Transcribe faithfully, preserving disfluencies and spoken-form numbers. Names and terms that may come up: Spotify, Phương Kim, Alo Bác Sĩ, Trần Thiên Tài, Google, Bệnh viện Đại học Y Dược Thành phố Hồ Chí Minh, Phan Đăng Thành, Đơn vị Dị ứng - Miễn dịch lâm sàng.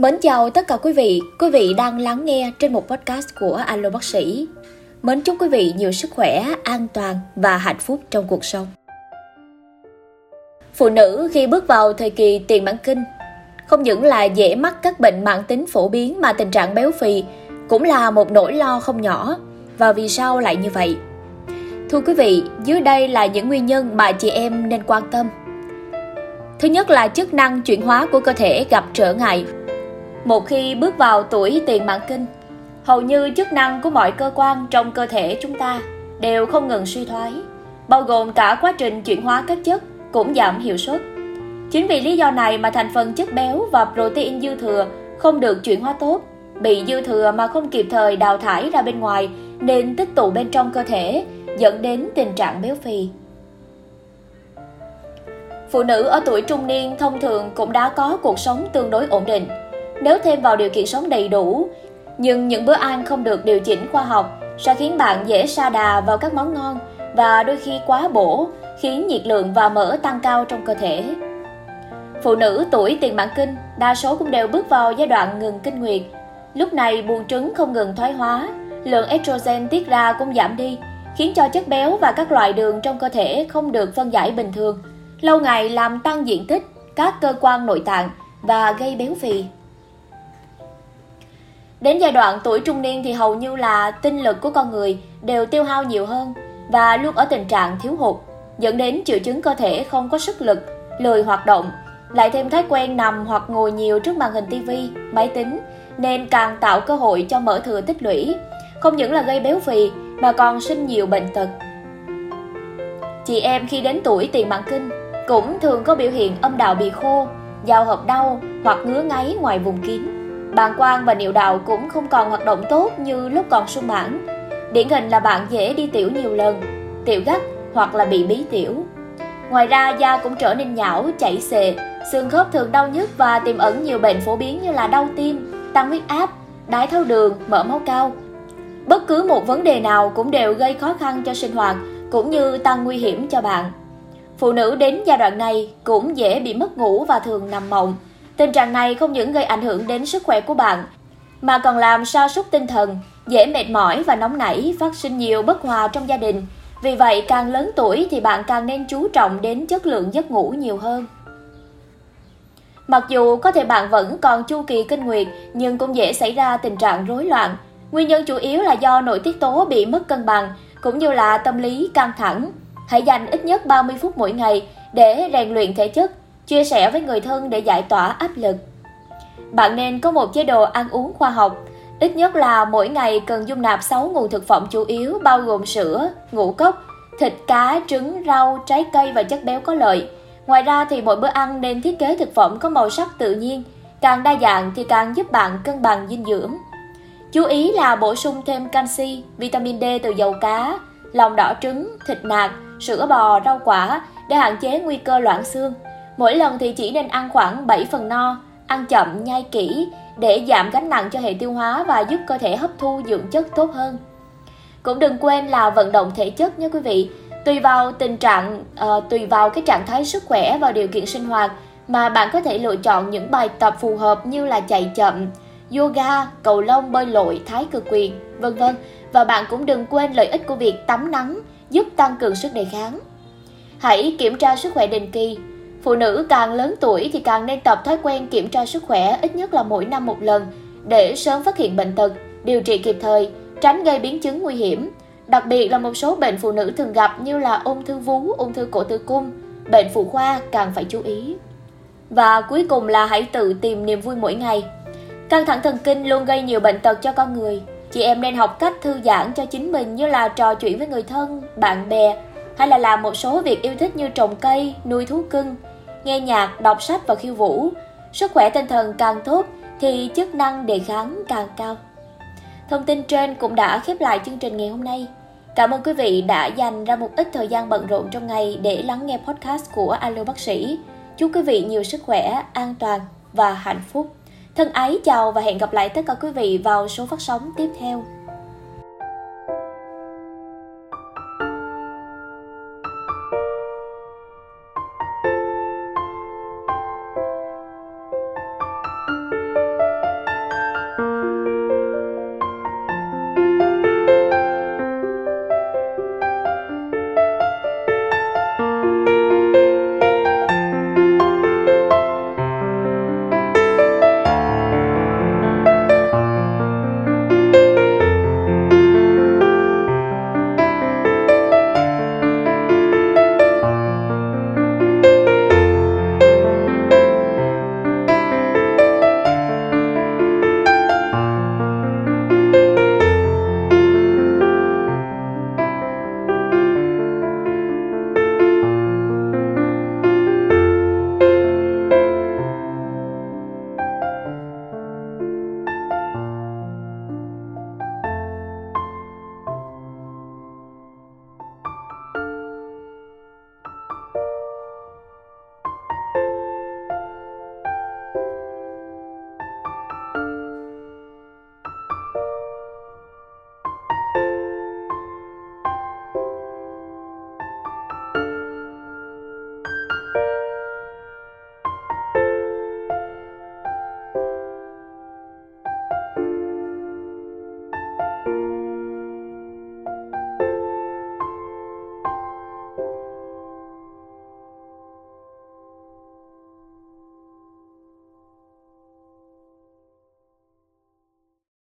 Mến chào tất cả quý vị, quý vị đang lắng nghe trên một podcast của Alo Bác Sĩ. Mến chúc quý vị nhiều sức khỏe, an toàn và hạnh phúc trong cuộc sống. Phụ nữ khi bước vào thời kỳ tiền mãn kinh, không những là dễ mắc các bệnh mãn tính phổ biến mà tình trạng béo phì cũng là một nỗi lo không nhỏ. Và vì sao lại như vậy? Thưa quý vị, dưới đây là những nguyên nhân mà chị em nên quan tâm. Thứ nhất là chức năng chuyển hóa của cơ thể gặp trở ngại. Một khi bước vào tuổi tiền mãn kinh, hầu như chức năng của mọi cơ quan trong cơ thể chúng ta đều không ngừng suy thoái, bao gồm cả quá trình chuyển hóa các chất cũng giảm hiệu suất. Chính vì lý do này mà thành phần chất béo và protein dư thừa không được chuyển hóa tốt, bị dư thừa mà không kịp thời đào thải ra bên ngoài nên tích tụ bên trong cơ thể, dẫn đến tình trạng béo phì. Phụ nữ ở tuổi trung niên thông thường cũng đã có cuộc sống tương đối ổn định. Nếu thêm vào điều kiện sống đầy đủ, nhưng những bữa ăn không được điều chỉnh khoa học sẽ khiến bạn dễ sa đà vào các món ngon và đôi khi quá bổ, khiến nhiệt lượng và mỡ tăng cao trong cơ thể. Phụ nữ tuổi tiền mãn kinh đa số cũng đều bước vào giai đoạn ngừng kinh nguyệt. Lúc này buồng trứng không ngừng thoái hóa, lượng estrogen tiết ra cũng giảm đi, khiến cho chất béo và các loại đường trong cơ thể không được phân giải bình thường, lâu ngày làm tăng diện tích các cơ quan nội tạng và gây béo phì. Đến giai đoạn tuổi trung niên thì hầu như là tinh lực của con người đều tiêu hao nhiều hơn và luôn ở tình trạng thiếu hụt, dẫn đến triệu chứng cơ thể không có sức lực, lười hoạt động, lại thêm thói quen nằm hoặc ngồi nhiều trước màn hình tivi, máy tính nên càng tạo cơ hội cho mỡ thừa tích lũy, không những là gây béo phì mà còn sinh nhiều bệnh tật. Chị em khi đến tuổi tiền mãn kinh cũng thường có biểu hiện âm đạo bị khô, giao hợp đau hoặc ngứa ngáy ngoài vùng kín. Bàng quang và niệu đạo cũng không còn hoạt động tốt như lúc còn sung mãn. Điển hình là bạn dễ đi tiểu nhiều lần, tiểu gắt hoặc là bị bí tiểu. Ngoài ra da cũng trở nên nhão, chảy xệ, xương khớp thường đau nhức và tiềm ẩn nhiều bệnh phổ biến như là đau tim, tăng huyết áp, đái tháo đường, mỡ máu cao. Bất cứ một vấn đề nào cũng đều gây khó khăn cho sinh hoạt cũng như tăng nguy hiểm cho bạn. Phụ nữ đến giai đoạn này cũng dễ bị mất ngủ và thường nằm mộng. Tình trạng này không những gây ảnh hưởng đến sức khỏe của bạn, mà còn làm sa sút tinh thần, dễ mệt mỏi và nóng nảy, phát sinh nhiều bất hòa trong gia đình. Vì vậy, càng lớn tuổi thì bạn càng nên chú trọng đến chất lượng giấc ngủ nhiều hơn. Mặc dù có thể bạn vẫn còn chu kỳ kinh nguyệt, nhưng cũng dễ xảy ra tình trạng rối loạn. Nguyên nhân chủ yếu là do nội tiết tố bị mất cân bằng, cũng như là tâm lý căng thẳng. Hãy dành ít nhất ba mươi phút mỗi ngày để rèn luyện thể chất, chia sẻ với người thân để giải tỏa áp lực. Bạn nên có một chế độ ăn uống khoa học, ít nhất là mỗi ngày cần dung nạp sáu nguồn thực phẩm chủ yếu bao gồm sữa, ngũ cốc, thịt cá, trứng, rau, trái cây và chất béo có lợi. Ngoài ra thì mỗi bữa ăn nên thiết kế thực phẩm có màu sắc tự nhiên, càng đa dạng thì càng giúp bạn cân bằng dinh dưỡng. Chú ý là bổ sung thêm canxi, vitamin D từ dầu cá, lòng đỏ trứng, thịt nạc, sữa bò, rau quả để hạn chế nguy cơ loãng xương. Mỗi lần thì chỉ nên ăn khoảng bảy phần no, ăn chậm, nhai kỹ để giảm gánh nặng cho hệ tiêu hóa và giúp cơ thể hấp thu dưỡng chất tốt hơn. Cũng đừng quên là vận động thể chất nha quý vị. Tùy vào tình trạng, uh, tùy vào cái trạng thái sức khỏe và điều kiện sinh hoạt mà bạn có thể lựa chọn những bài tập phù hợp như là chạy chậm, yoga, cầu lông, bơi lội, thái cực quyền, vân vân. Và bạn cũng đừng quên lợi ích của việc tắm nắng giúp tăng cường sức đề kháng. Hãy kiểm tra sức khỏe định kỳ. Phụ nữ càng lớn tuổi thì càng nên tập thói quen kiểm tra sức khỏe ít nhất là mỗi năm một lần để sớm phát hiện bệnh tật, điều trị kịp thời, tránh gây biến chứng nguy hiểm. Đặc biệt là một số bệnh phụ nữ thường gặp như là ung thư vú, ung thư cổ tử cung, bệnh phụ khoa càng phải chú ý. Và cuối cùng là hãy tự tìm niềm vui mỗi ngày. Căng thẳng thần kinh luôn gây nhiều bệnh tật cho con người. Chị em nên học cách thư giãn cho chính mình như là trò chuyện với người thân, bạn bè hay là làm một số việc yêu thích như trồng cây, nuôi thú cưng, nghe nhạc, đọc sách và khiêu vũ. Sức khỏe tinh thần càng tốt thì chức năng đề kháng càng cao. Thông tin trên cũng đã khép lại chương trình ngày hôm nay. Cảm ơn quý vị đã dành ra một ít thời gian bận rộn trong ngày để lắng nghe podcast của Alo Bác Sĩ. Chúc quý vị nhiều sức khỏe, an toàn và hạnh phúc. Thân ái chào và hẹn gặp lại tất cả quý vị vào số phát sóng tiếp theo.